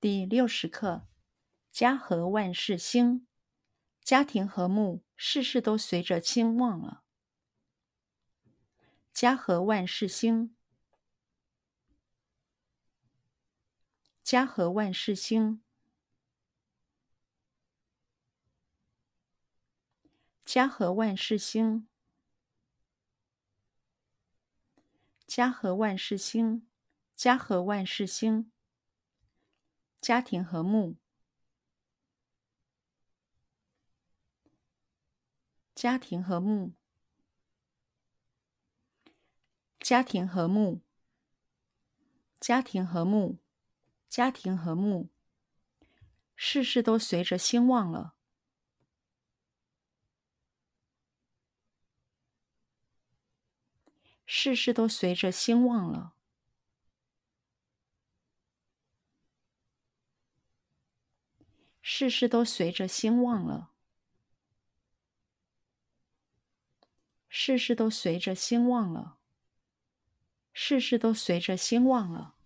第60课，家和万事兴。家庭和睦，事事都随着兴旺了。家和万事兴。家和万事兴。家和万事兴。家和万事兴。家和万事兴。家庭和睦。家庭和睦。家庭和睦。家庭和睦。家庭和睦。事事都随着兴旺了。事事都随着兴旺了。事事都随着兴旺了。事事都随着兴旺了。事事都随着兴旺了。